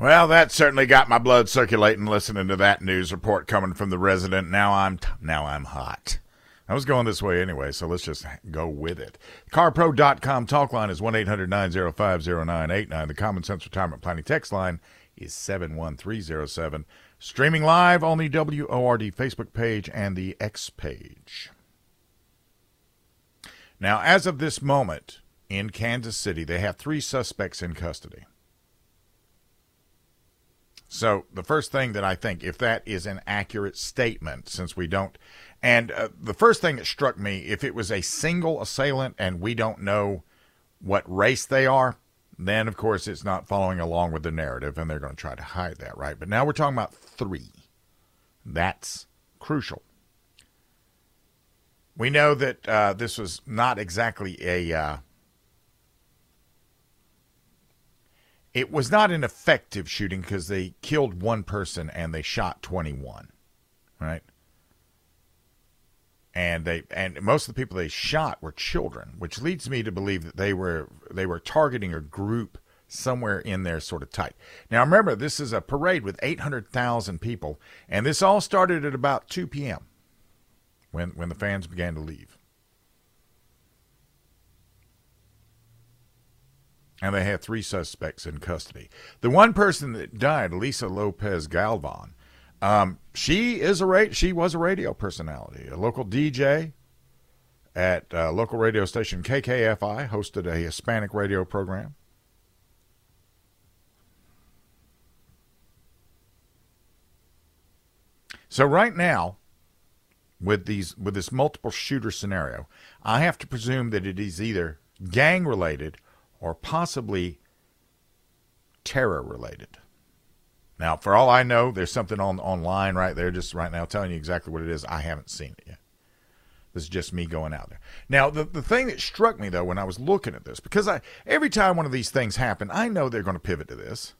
Well, that certainly got my blood circulating listening to that news report coming from the resident. Now I'm hot. I was going this way anyway, so let's just go with it. CarPro.com talk line is 1-800-905-0989. The Common Sense Retirement Planning text line is 71307. Streaming live on the WORD Facebook page and the X page. Now, as of this moment, in Kansas City, they have 3 suspects in custody. So the first thing that I think, if that is an accurate statement, since we don't, and the first thing that struck me, if it was a single assailant and we don't know what race they are, then, of course, it's not following along with the narrative, and they're going to try to hide that, right? But now we're talking about 3. That's crucial. We know that this was not exactly a... It was not an effective shooting because they killed 1 person and they shot 21, right? And most of the people they shot were children, which leads me to believe that they were targeting a group somewhere in there sort of tight. Now, remember, this is a parade with 800,000 people, and this all started at about 2 p.m. when the fans began to leave. And they had 3 suspects in custody. The one person that died, Lisa Lopez Galvan, she was a radio personality, a local DJ at a local radio station KKFI, hosted a Hispanic radio program. So right now, with this multiple shooter scenario, I have to presume that it is either gang related or possibly terror-related. Now, for all I know, there's something online right there just right now telling you exactly what it is. I haven't seen it yet. This is just me going out there. Now, the thing that struck me, though, when I was looking at this, because every time one of these things happen, I know they're going to pivot to this.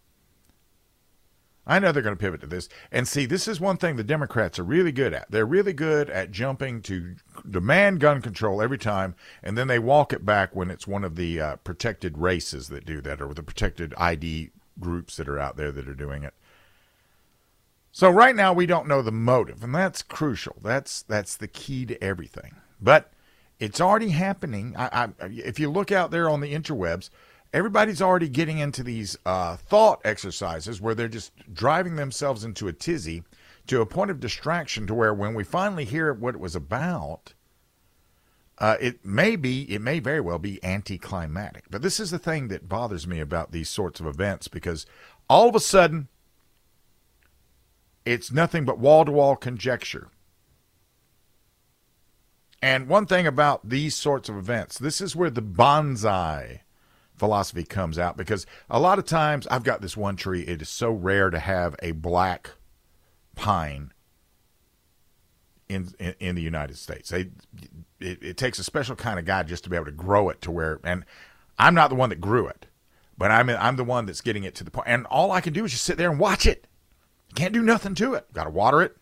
I know they're going to pivot to this. And see, this is one thing the Democrats are really good at. They're really good at jumping to demand gun control every time, and then they walk it back when it's one of the protected races that do that, or the protected ID groups that are out there that are doing it. So right now we don't know the motive, and that's crucial. That's the key to everything. But it's already happening. If you look out there on the interwebs, everybody's already getting into these thought exercises where they're just driving themselves into a tizzy to a point of distraction to where when we finally hear what it was about, it may very well be anticlimactic. But this is the thing that bothers me about these sorts of events, because all of a sudden it's nothing but wall-to-wall conjecture. And one thing about these sorts of events, this is where the bonsai philosophy comes out, because a lot of times I've got this one tree. It is so rare to have a black pine in the United States. It takes a special kind of guy just to be able to grow it to where, and I'm not the one that grew it, but I'm the one that's getting it to the point. And all I can do is just sit there and watch it. You can't do nothing to it. Got to water it.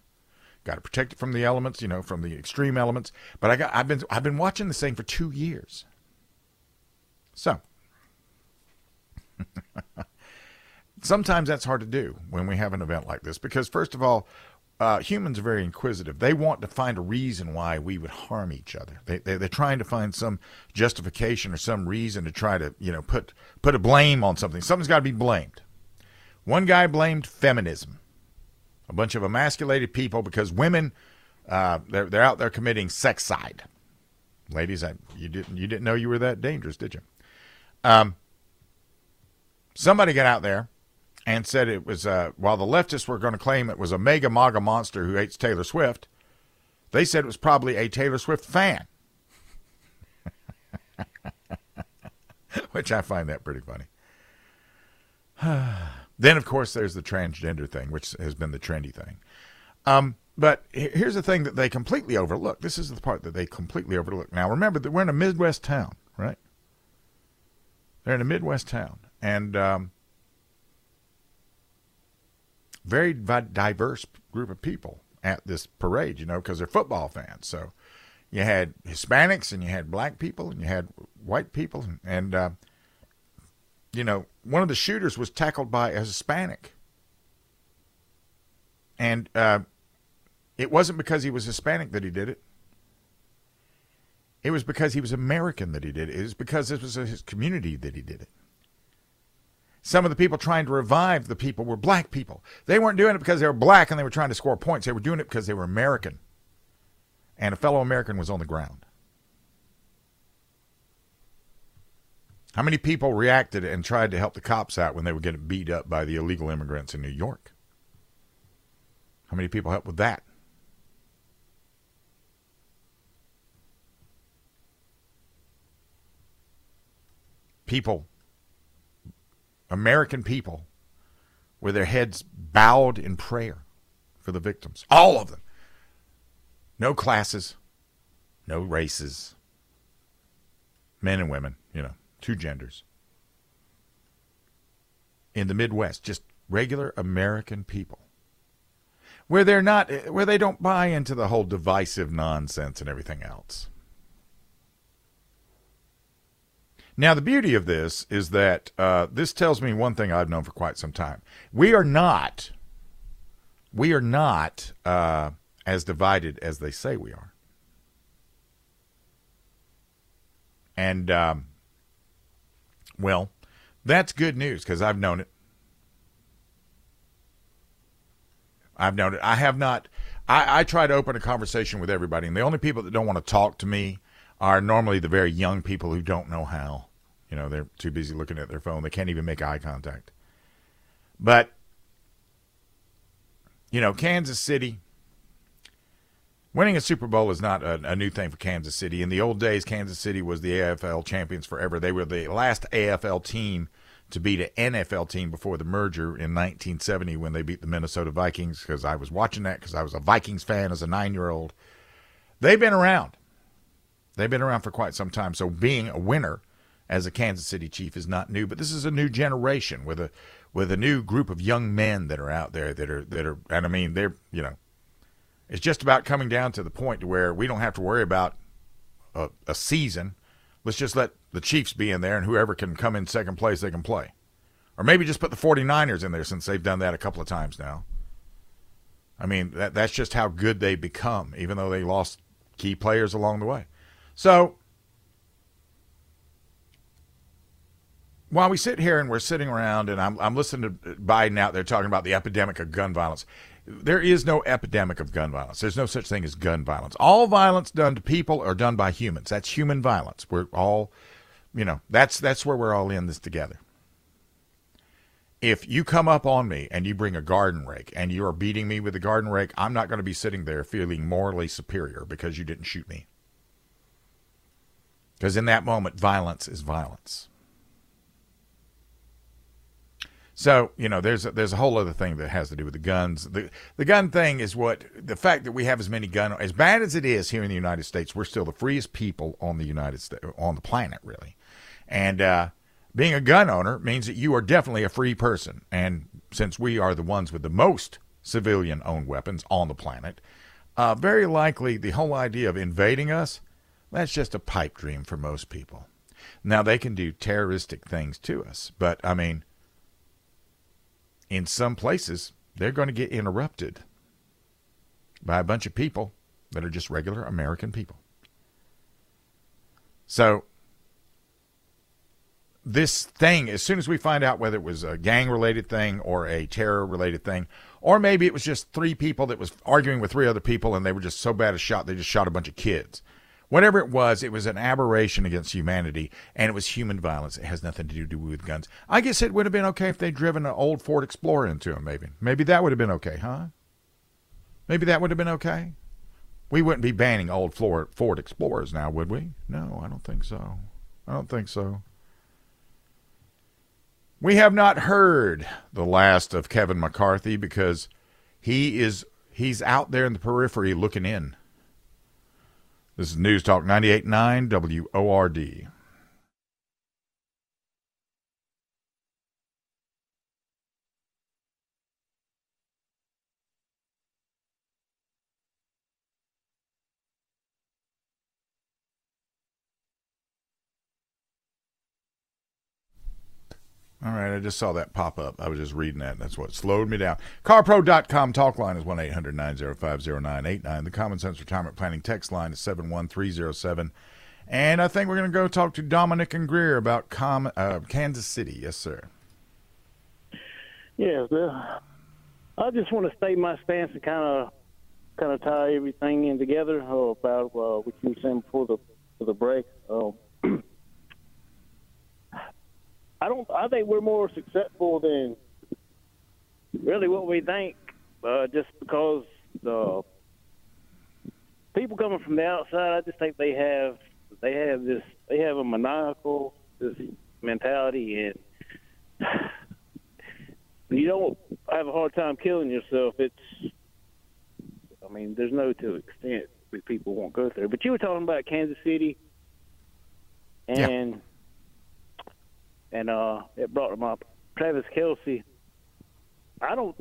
Got to protect it from the elements, from the extreme elements. But I've been watching this thing for 2 years. So. Sometimes that's hard to do when we have an event like this, because first of all, humans are very inquisitive. They want to find a reason why we would harm each other. They're trying to find some justification or some reason to try to put a blame on something. Something's got to be blamed. One guy blamed feminism, a bunch of emasculated people, because women they're out there committing sexcide. Ladies, you didn't know you were that dangerous, did you? Somebody got out there and said it was, while the leftists were going to claim it was a mega MAGA monster who hates Taylor Swift, they said it was probably a Taylor Swift fan. Which I find that pretty funny. Then, of course, there's the transgender thing, which has been the trendy thing. But here's the thing that they completely overlook. This is the part that they completely overlook. Now, remember that we're in a Midwest town, right? They're in a Midwest town. And very diverse group of people at this parade, because they're football fans. So you had Hispanics and you had black people and you had white people. And you know, one of the shooters was tackled by a Hispanic. And it wasn't because he was Hispanic that he did it. It was because he was American that he did it. It was because it was his community that he did it. Some of the people trying to revive the people were black people. They weren't doing it because they were black and they were trying to score points. They were doing it because they were American. And a fellow American was on the ground. How many people reacted and tried to help the cops out when they were getting beat up by the illegal immigrants in New York? How many people helped with that? People, American people, with their heads bowed in prayer for the victims. All of them. No classes, no races. Men and women, you know, two genders. In the Midwest, just regular American people. Where they're not, where they don't buy into the whole divisive nonsense and everything else. Now, the beauty of this is that this tells me one thing I've known for quite some time. We are not as divided as they say we are. And, well, that's good news because I've known it. I have not. I try to open a conversation with everybody, and the only people that don't want to talk to me are normally the very young people who don't know how. You know, they're too busy looking at their phone. They can't even make eye contact. But, you know, Kansas City, winning a Super Bowl is not a new thing for Kansas City. In the old days, Kansas City was the AFL champions forever. They were the last AFL team to beat an NFL team before the merger in 1970 when they beat the Minnesota Vikings, because I was watching that because I was a Vikings fan as a 9-year-old. They've been around. They've been around for quite some time, so being a winner as a Kansas City Chief is not new. But this is a new generation with a new group of young men that are out there that are, and I mean, they're, you know, it's just about coming down to the point to where we don't have to worry about a season. Let's just let the Chiefs be in there, and whoever can come in second place, they can play. Or maybe just put the 49ers in there since they've done that a couple of times now. I mean, that's just how good they become, even though they lost key players along the way. So, while we sit here and we're sitting around, and I'm listening to Biden out there talking about the epidemic of gun violence. There is no epidemic of gun violence. There's no such thing as gun violence. All violence done to people are done by humans. That's human violence. We're all, you know, that's where we're all in this together. If you come up on me and you bring a garden rake and you are beating me with a garden rake, I'm not going to be sitting there feeling morally superior because you didn't shoot me. Because in that moment, violence is violence. So, you know, there's a whole other thing that has to do with the guns. The gun thing is what the fact that we have as many gun, as bad as it is here in the United States, we're still the freest people on the United States, on the planet, really. And being a gun owner means that you are definitely a free person. And since we are the ones with the most civilian-owned weapons on the planet, very likely the whole idea of invading us, that's just a pipe dream for most people. Now, they can do terroristic things to us, but, I mean, in some places, they're going to get interrupted by a bunch of people that are just regular American people. So, this thing, as soon as we find out whether it was a gang-related thing or a terror-related thing, or maybe it was just three people that was arguing with three other people and they were just so bad a shot, they just shot a bunch of kids. Whatever it was an aberration against humanity, and it was human violence. It has nothing to do with guns. I guess it would have been okay if they'd driven an old Ford Explorer into him, maybe. Maybe that would have been okay, huh? Maybe that would have been okay? We wouldn't be banning old Ford Explorers now, would we? No, I don't think so. I don't think so. We have not heard the last of Kevin McCarthy because he's out there in the periphery looking in. This is News Talk 98.9 WORD. All right, I just saw that pop up. I was just reading that. That's what slowed me down. CarPro.com talk line is 1-800-905-0989. The Common Sense Retirement Planning text line is 71307. And I think we're going to go talk to Dominic and Greer about Kansas City. Yes, sir. Yes, I just want to state my stance and kind of tie everything in together about what you were saying before the break. I think we're more successful than really what we think, just because the people coming from the outside. I just think they have a maniacal mentality, and you don't have a hard time killing yourself. There's no to extent that people won't go through. But you were talking about Kansas City, and. Yeah. And it brought him up. Travis Kelsey. I don't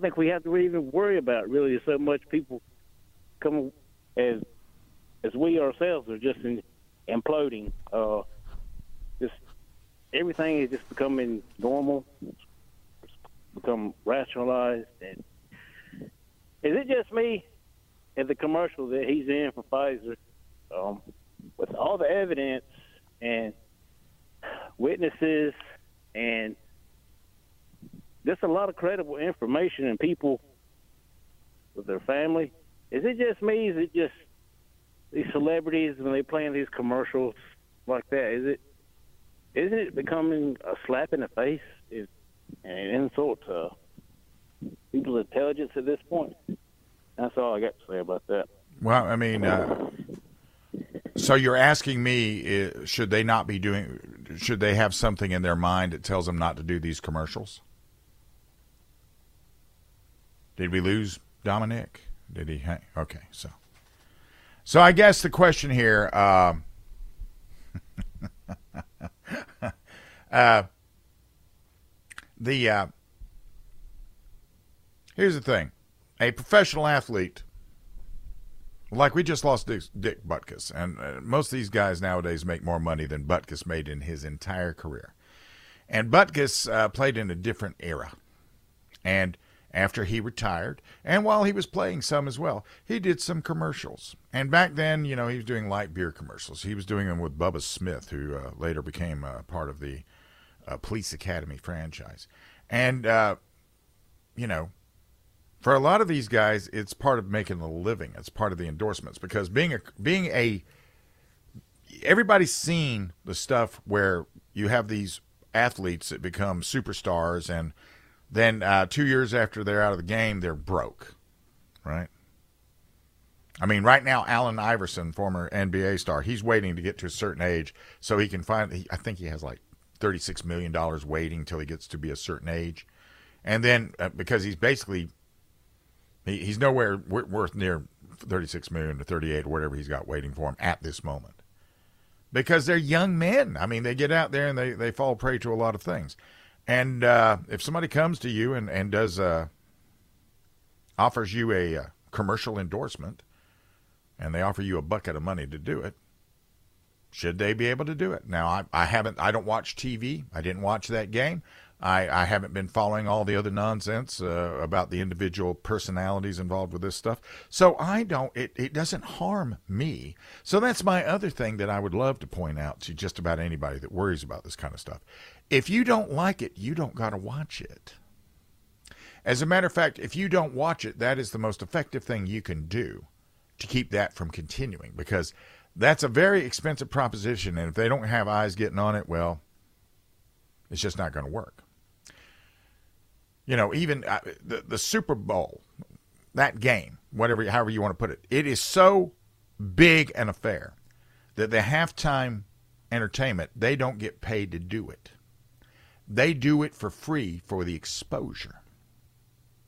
think we have to even worry about really so much people coming as we ourselves are just imploding. Just everything is just becoming normal. It's become rationalized. And is it just me? And the commercial that he's in for Pfizer, with all the evidence and witnesses and just a lot of credible information and people with their family. Is it just me? Is it just these celebrities when they play in these commercials like that? Isn't it becoming a slap in the face and an insult to people's intelligence at this point? That's all I got to say about that. Well, I mean, so you're asking me, should they not be doing? Should they have something in their mind that tells them not to do these commercials? Did we lose Dominic? Did he hang? Okay, so I guess the question here, here's the thing. A professional athlete, like we just lost Dick Butkus, and most of these guys nowadays make more money than Butkus made in his entire career. And Butkus played in a different era. And after he retired, and while he was playing some as well, he did some commercials. And back then, he was doing light beer commercials. He was doing them with Bubba Smith, who later became part of the Police Academy franchise. And, for a lot of these guys, it's part of making a living. It's part of the endorsements, because everybody's seen the stuff where you have these athletes that become superstars, and then 2 years after they're out of the game, they're broke, right? I mean, right now, Allen Iverson, former NBA star, he's waiting to get to a certain age so he can I think he has like $36 million waiting till he gets to be a certain age. And then because he's basically – he's nowhere worth near $36 million to $38 or whatever he's got waiting for him at this moment, because they're young men. I mean, they get out there and they fall prey to a lot of things. And if somebody comes to you and does offers you a commercial endorsement, and they offer you a bucket of money to do it, should they be able to do it? Now, I don't watch TV. I didn't watch that game. I haven't been following all the other nonsense about the individual personalities involved with this stuff. So it doesn't harm me. So that's my other thing that I would love to point out to just about anybody that worries about this kind of stuff. If you don't like it, you don't got to watch it. As a matter of fact, if you don't watch it, that is the most effective thing you can do to keep that from continuing, because that's a very expensive proposition. And if they don't have eyes getting on it, well, it's just not going to work. Even the Super Bowl, that game, however you want to put it, it is so big an affair that the halftime entertainment, they don't get paid to do it. They do it for free for the exposure.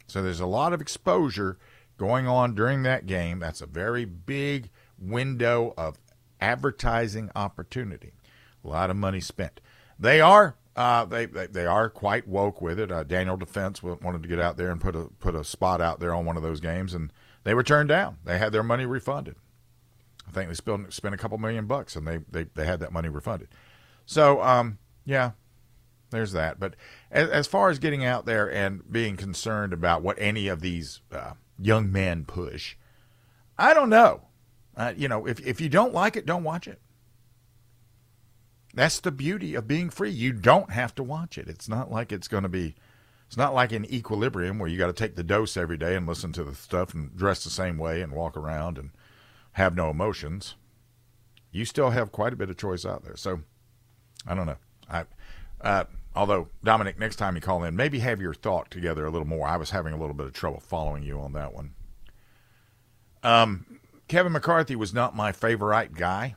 So there's a lot of exposure going on during that game. That's a very big window of advertising opportunity. A lot of money spent. They are. They are quite woke with it. Daniel Defense wanted to get out there and put a spot out there on one of those games, and they were turned down. They had their money refunded. I think they spent a couple million bucks, and they had that money refunded. So, yeah, there's that. But as far as getting out there and being concerned about what any of these young men push, I don't know. You know, if you don't like it, don't watch it. That's the beauty of being free. You don't have to watch it. It's not like it's going to be, it's not like in Equilibrium where you got to take the dose every day and listen to the stuff and dress the same way and walk around and have no emotions. You still have quite a bit of choice out there. So I don't know. Although, Dominic, next time you call in, maybe have your thought together a little more. I was having a little bit of trouble following you on that one. Kevin McCarthy was not my favorite guy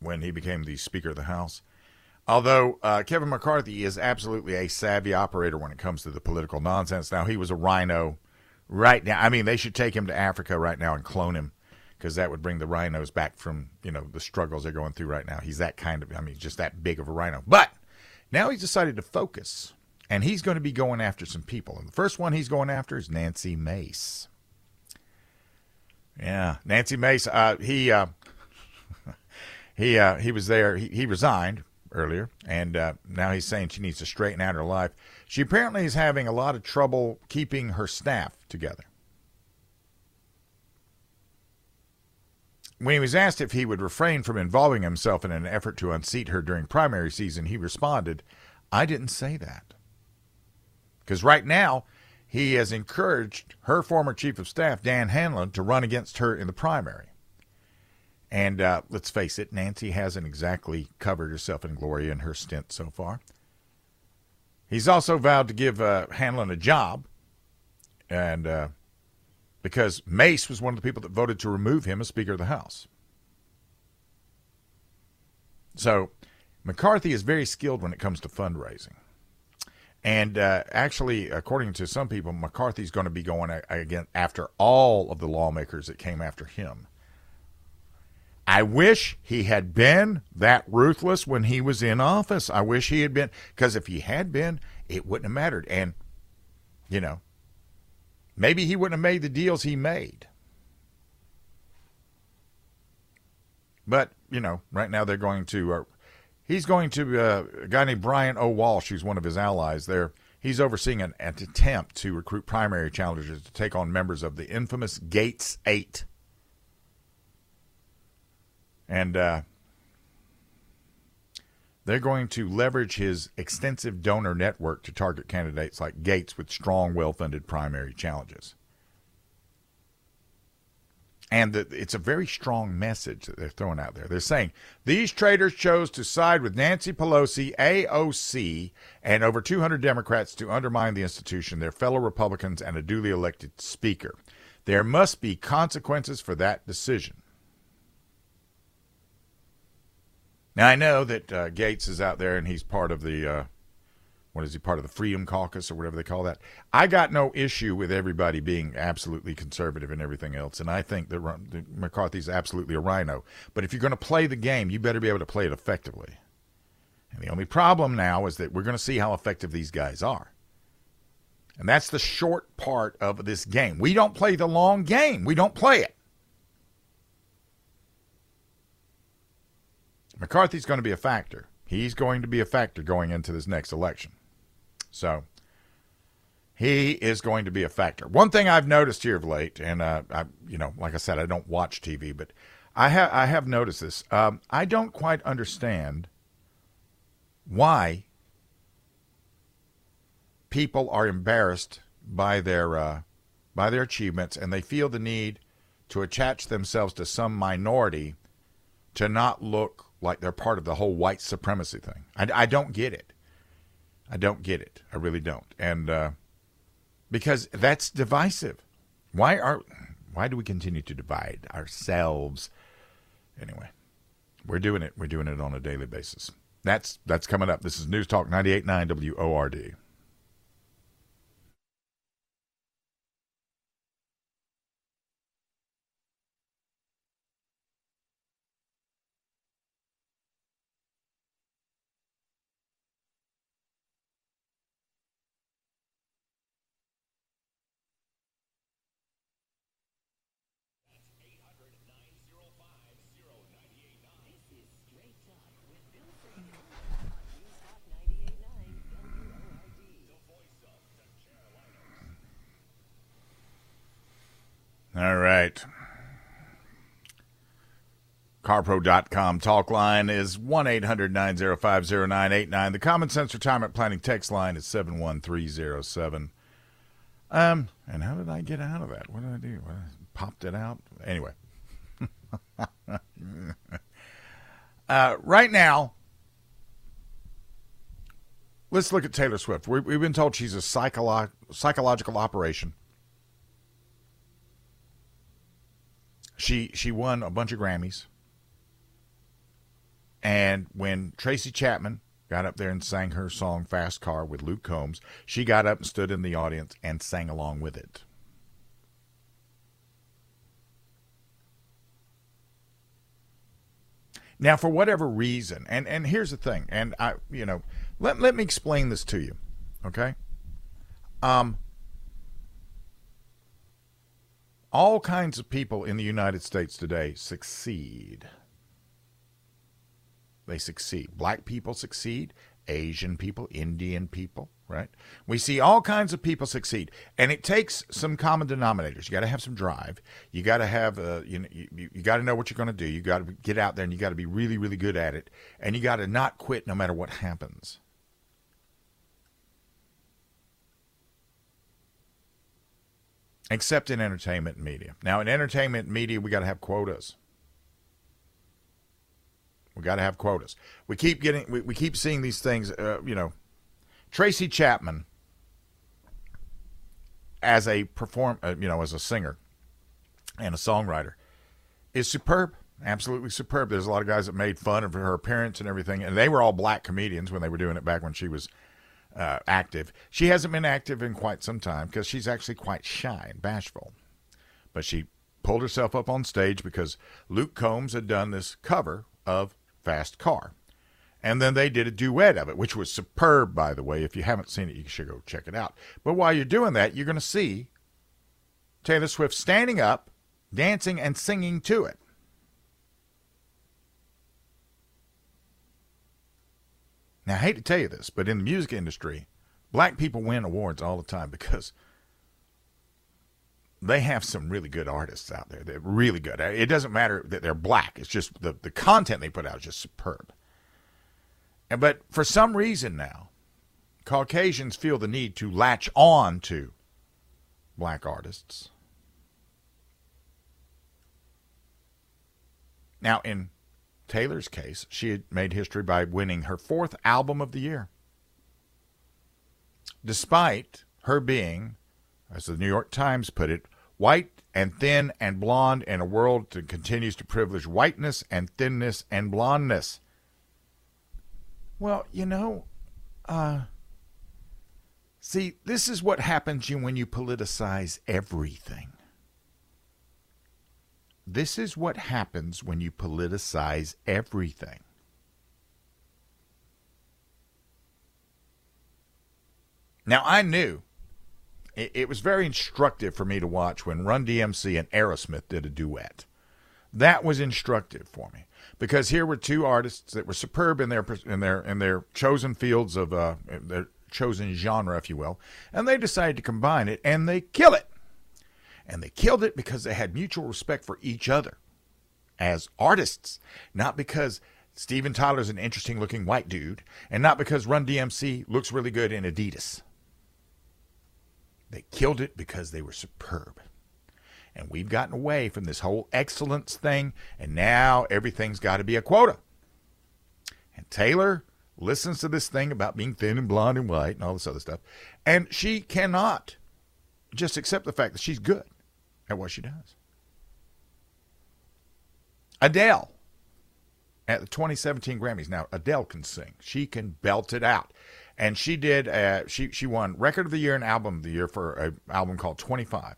when he became the Speaker of the House. Although Kevin McCarthy is absolutely a savvy operator when it comes to the political nonsense. Now, he was a rhino right now. I mean, they should take him to Africa right now and clone him, because that would bring the rhinos back from, you know, the struggles they're going through right now. He's that kind of, I mean, just that big of a rhino. But now he's decided to focus, and he's going to be going after some people. And the first one he's going after is Nancy Mace. Yeah, Nancy Mace, he was there. He resigned earlier, and now he's saying she needs to straighten out her life. She apparently is having a lot of trouble keeping her staff together. When he was asked if he would refrain from involving himself in an effort to unseat her during primary season, he responded, "I didn't say that." Because right now, he has encouraged her former chief of staff, Dan Hanlon, to run against her in the primary. And let's face it, Nancy hasn't exactly covered herself in glory in her stint so far. He's also vowed to give Hanlon a job, and because Mace was one of the people that voted to remove him as Speaker of the House. So McCarthy is very skilled when it comes to fundraising. And actually, according to some people, McCarthy's going to be going again after all of the lawmakers that came after him. I wish he had been that ruthless when he was in office. I wish he had been, because if he had been, it wouldn't have mattered. And, you know, maybe he wouldn't have made the deals he made. But, you know, right now they're going to... he's going to, a guy named Brian O. Walsh, who's one of his allies there, he's overseeing an attempt to recruit primary challengers to take on members of the infamous Gaetz 8. And they're going to leverage his extensive donor network to target candidates like Gaetz with strong, well-funded primary challenges. And it's a very strong message that they're throwing out there. They're saying, these traitors chose to side with Nancy Pelosi, AOC, and over 200 Democrats to undermine the institution, their fellow Republicans, and a duly elected speaker. There must be consequences for that decision. Now, I know that Gaetz is out there, and he's part of the, part of the Freedom Caucus or whatever they call that. I got no issue with everybody being absolutely conservative and everything else, and I think that McCarthy's absolutely a rhino. But if you're going to play the game, you better be able to play it effectively. And the only problem now is that we're going to see how effective these guys are. And that's the short part of this game. We don't play the long game. We don't play it. McCarthy's going to be a factor. He's going to be a factor going into this next election. So he is going to be a factor. One thing I've noticed here of late, and like I said, I don't watch TV, but I have noticed this. I don't quite understand why people are embarrassed by their achievements, and they feel the need to attach themselves to some minority to not look like they're part of the whole white supremacy thing. I don't get it. I don't get it. I really don't. And because that's divisive. Why do we continue to divide ourselves? Anyway, we're doing it. We're doing it on a daily basis. That's coming up. This is News Talk 98.9 WORD. All right. CarPro.com talk line is 1-800-905-0989. The Common Sense Retirement Planning text line is 71307. And how did I get out of that? What did I do? I popped it out. Anyway. Right now, let's look at Taylor Swift. We've been told she's a psychological operation. She won a bunch of Grammys. And when Tracy Chapman got up there and sang her song Fast Car with Luke Combs, she got up and stood in the audience and sang along with it. Now, for whatever reason, and here's the thing, and I, you know, let me explain this to you, okay? All kinds of people in the United States today succeed. They succeed. Black people succeed, Asian people, Indian people, right? We see all kinds of people succeed, and it takes some common denominators. You got to have some drive. You got to have, you got to know what you're going to do. You got to get out there, and you got to be really, really good at it, and you got to not quit no matter what happens. Except in entertainment and media. Now, in entertainment and media, we got to have quotas. We got to have quotas. We keep getting, we keep seeing these things. You know, Tracy Chapman as a as a singer and a songwriter is superb, absolutely superb. There's a lot of guys that made fun of her appearance and everything, and they were all black comedians when they were doing it back when she was active. She hasn't been active in quite some time because she's actually quite shy and bashful, but she pulled herself up on stage because Luke Combs had done this cover of Fast Car, and then they did a duet of it, which was superb, by the way. If you haven't seen it, you should go check it out. But while you're doing that, you're going to see Taylor Swift standing up, dancing, and singing to it. Now, I hate to tell you this, but in the music industry, black people win awards all the time because they have some really good artists out there. They're really good. It doesn't matter that they're black. It's just the content they put out is just superb. But for some reason now, Caucasians feel the need to latch on to black artists. Now, in Taylor's case, she had made history by winning her 4th album of the year, despite her being, as the New York Times put it, white and thin and blonde in a world that continues to privilege whiteness and thinness and blondness. Well, you know, see, this is what happens when you politicize everything. This is what happens when you politicize everything. Now, I knew. It was very instructive for me to watch when Run DMC and Aerosmith did a duet. That was instructive for me because here were two artists that were superb in their chosen fields of their chosen genre, if you will, and they decided to combine it and they kill it. And they killed it because they had mutual respect for each other as artists, not because Steven Tyler's an interesting-looking white dude, and not because Run DMC looks really good in Adidas. They killed it because they were superb. And we've gotten away from this whole excellence thing, and now everything's got to be a quota. And Taylor listens to this thing about being thin and blonde and white and all this other stuff, and she cannot just accept the fact that she's good at what she does. Adele at the 2017 Grammys. Now, Adele can sing. She can belt it out. And she did. She won Record of the Year and Album of the Year for an album called 25,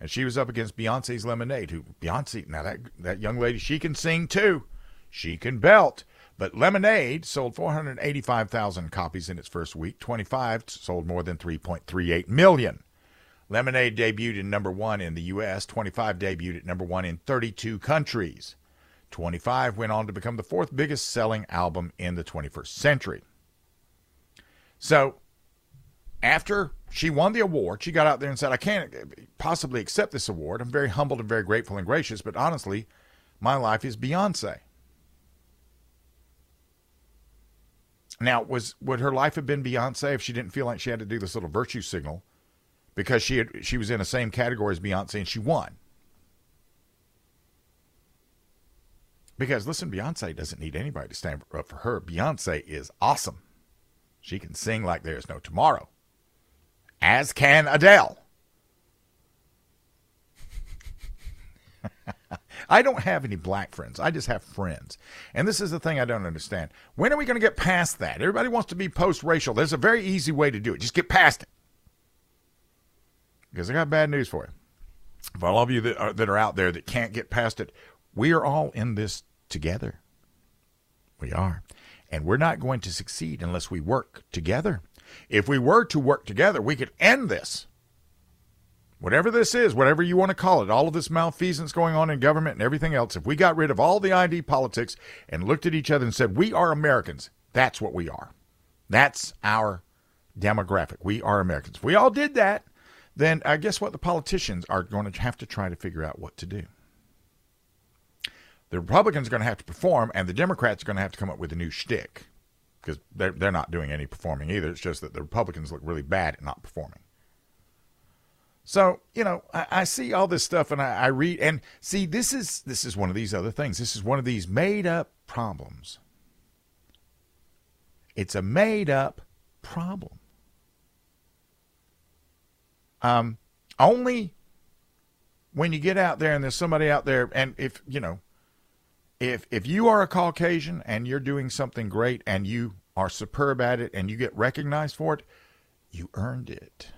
and she was up against Beyonce's Lemonade. Now that young lady, she can sing too, she can belt. But Lemonade sold 485,000 copies in its first week. 25 sold more than 3.38 million. Lemonade debuted at number 1 in the U.S. 25 debuted at number 1 in 32 countries. 25 went on to become the 4th biggest selling album in the 21st century. So, after she won the award, she got out there and said, I can't possibly accept this award. I'm very humbled and very grateful and gracious, but honestly, my life is Beyonce. Now, would her life have been Beyonce if she didn't feel like she had to do this little virtue signal because she was in the same category as Beyonce and she won? Because, listen, Beyonce doesn't need anybody to stand up for her. Beyonce is awesome. She can sing like there's no tomorrow. As can Adele. I don't have any black friends. I just have friends. And this is the thing I don't understand. When are we going to get past that? Everybody wants to be post-racial. There's a very easy way to do it. Just get past it. Because I got bad news for you. For all of you that are out there that can't get past it, we are all in this together. We are. And we're not going to succeed unless we work together. If we were to work together, we could end this. Whatever this is, whatever you want to call it, all of this malfeasance going on in government and everything else, if we got rid of all the ID politics and looked at each other and said, we are Americans, that's what we are. That's our demographic. We are Americans. If we all did that, then guess what? The politicians are going to have to try to figure out what to do. The Republicans are going to have to perform, and the Democrats are going to have to come up with a new shtick because they're not doing any performing either. It's just that the Republicans look really bad at not performing. So, you know, I see all this stuff and I read and see, this is one of these other things. This is one of these made up problems. It's a made up problem. Only when you get out there and there's somebody out there and if, you know, if you are a Caucasian and you're doing something great and you are superb at it and you get recognized for it, you earned it.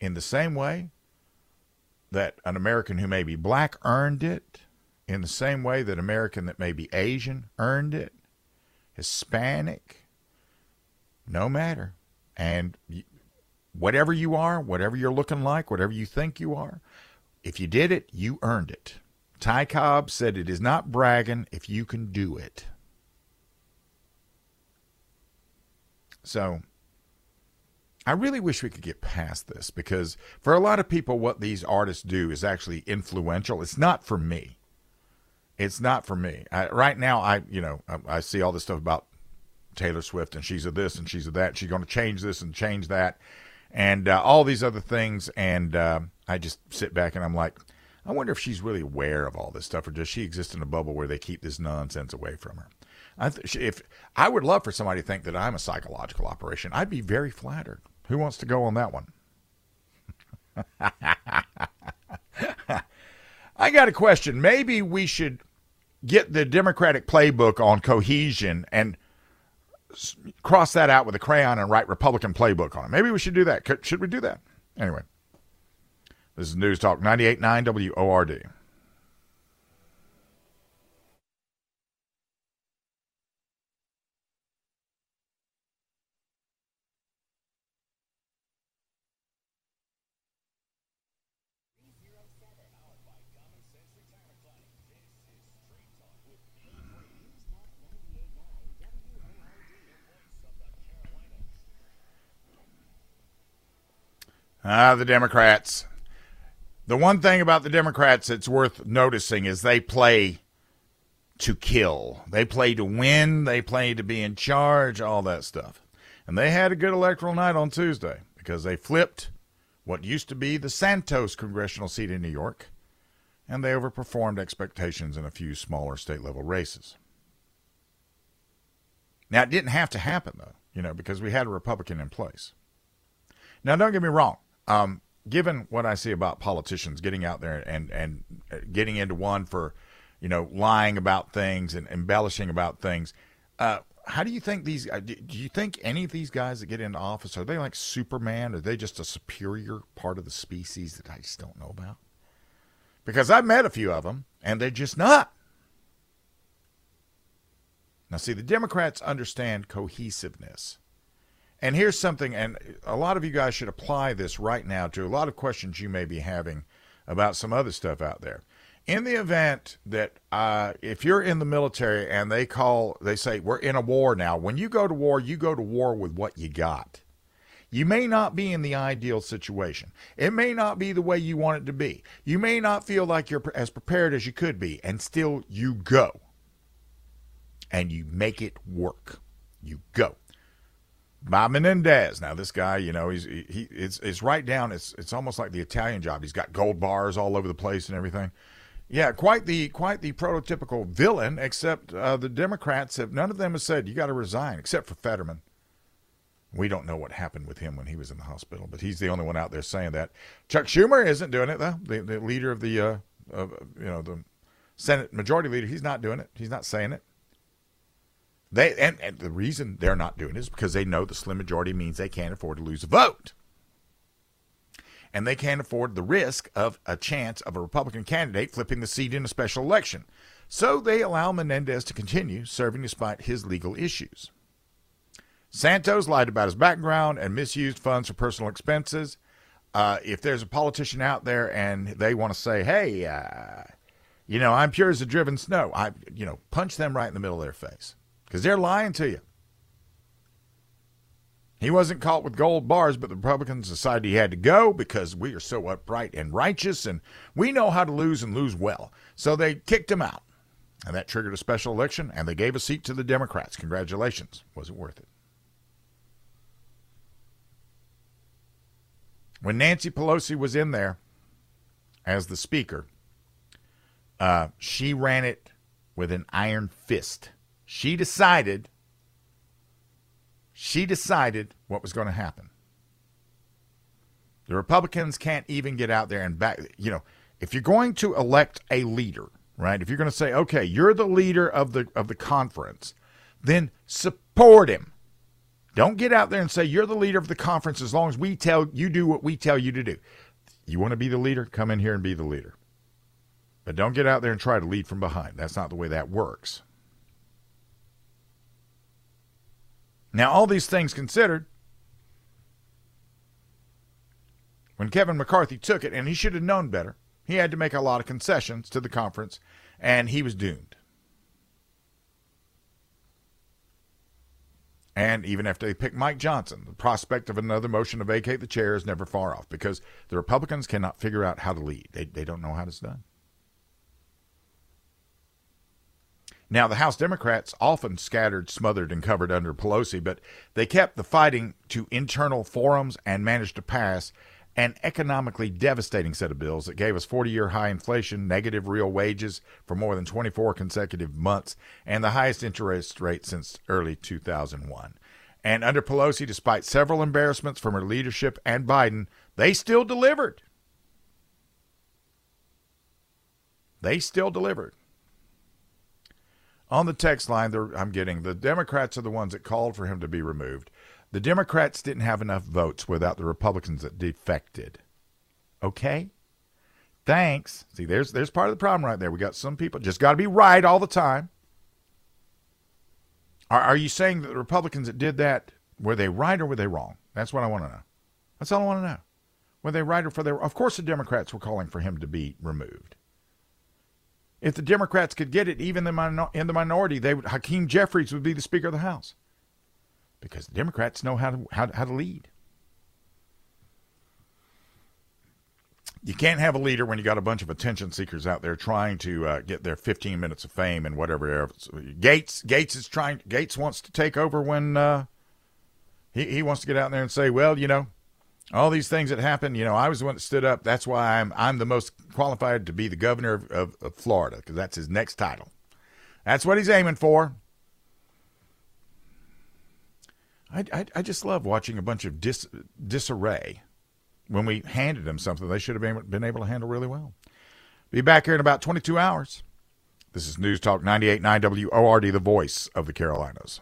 In the same way that an American who may be black earned it, in the same way that an American that may be Asian earned it, Hispanic, no matter. And whatever you are, whatever you're looking like, whatever you think you are, if you did it, you earned it. Ty Cobb said it is not bragging if you can do it. So I really wish we could get past this because for a lot of people, what these artists do is actually influential. It's not for me. It's not for me. Right now, I see all this stuff about Taylor Swift and she's a this and she's a that. She's going to change this and change that and all these other things. And I just sit back and I'm like, I wonder if she's really aware of all this stuff or does she exist in a bubble where they keep this nonsense away from her? I would love for somebody to think that I'm a psychological operation. I'd be very flattered. Who wants to go on that one? I got a question. Maybe we should get the Democratic playbook on cohesion and cross that out with a crayon and write Republican playbook on it. Maybe we should do that. Should we do that? Anyway, this is News Talk 98.9 WORD. The Democrats. The one thing about the Democrats that's worth noticing is they play to kill. They play to win. They play to be in charge, all that stuff. And they had a good electoral night on Tuesday because they flipped what used to be the Santos congressional seat in New York, and they overperformed expectations in a few smaller state-level races. Now, it didn't have to happen, though, you know, because we had a Republican in place. Now, don't get me wrong. Given what I see about politicians getting out there and getting into one for, you know, lying about things and embellishing about things, how do you think these? Do you think any of these guys that get into office, are they like Superman? Are they just a superior part of the species that I just don't know about? Because I've met a few of them, and they're just not. Now, see, the Democrats understand cohesiveness. And here's something, and a lot of you guys should apply this right now to a lot of questions you may be having about some other stuff out there. In the event that if you're in the military and they say, we're in a war now, when you go to war with what you got. You may not be in the ideal situation. It may not be the way you want it to be. You may not feel like you're as prepared as you could be, and still you go. And you make it work. You go. Bob Menendez. Now this guy, you know, it's right down. It's almost like the Italian Job. He's got gold bars all over the place and everything. Yeah, quite the prototypical villain. Except the Democrats have none of them has said you got to resign, except for Fetterman. We don't know what happened with him when he was in the hospital, but he's the only one out there saying that. Chuck Schumer isn't doing it though. The leader of the the Senate Majority Leader, he's not doing it. He's not saying it. They and the reason they're not doing it is because they know the slim majority means they can't afford to lose a vote. And they can't afford the risk of a chance of a Republican candidate flipping the seat in a special election. So they allow Menendez to continue serving despite his legal issues. Santos lied about his background and misused funds for personal expenses. If there's a politician out there and they want to say, hey, I'm pure as the driven snow, I punch them right in the middle of their face. Because they're lying to you. He wasn't caught with gold bars, but the Republicans decided he had to go because we are so upright and righteous, and we know how to lose and lose well. So they kicked him out, and that triggered a special election, and they gave a seat to the Democrats. Congratulations. Was it worth it? When Nancy Pelosi was in there as the speaker, she ran it with an iron fist. She decided what was going to happen. The Republicans can't even get out there and back. You know, if you're going to elect a leader, right, if you're going to say, okay, you're the leader of the conference, then support him. Don't get out there and say you're the leader of the conference as long as we tell you do what we tell you to do. You want to be the leader? Come in here and be the leader. But don't get out there and try to lead from behind. That's not the way that works. Now, all these things considered, when Kevin McCarthy took it, and he should have known better, he had to make a lot of concessions to the conference, and he was doomed. And even after they picked Mike Johnson, the prospect of another motion to vacate the chair is never far off, because the Republicans cannot figure out how to lead. They don't know how it's done. Now, the House Democrats, often scattered, smothered, and covered under Pelosi, but they kept the fighting to internal forums and managed to pass an economically devastating set of bills that gave us 40-year high inflation, negative real wages for more than 24 consecutive months, and the highest interest rate since early 2001. And under Pelosi, despite several embarrassments from her leadership and Biden, they still delivered. They still delivered. On the text line, I'm getting, the Democrats are the ones that called for him to be removed. The Democrats didn't have enough votes without the Republicans that defected. Okay? Thanks. See, there's part of the problem right there. We got some people just got to be right all the time. Are you saying that the Republicans that did that, were they right or were they wrong? That's what I want to know. That's all I want to know. Were they right or for their? Of course the Democrats were calling for him to be removed. If the Democrats could get it, even in the minority, Hakeem Jeffries would be the Speaker of the House, because the Democrats know how to lead. You can't have a leader when you got a bunch of attention seekers out there trying to get their 15 minutes of fame and whatever else. Gaetz is trying. Gaetz wants to take over when he wants to get out there and say, well, you know, all these things that happened, you know, I was the one that stood up. That's why I'm the most qualified to be the governor of Florida, because that's his next title. That's what he's aiming for. I just love watching a bunch of disarray when we handed them something they should have been able to handle really well. Be back here in about 22 hours. This is News Talk 98.9 WORD, the voice of the Carolinas.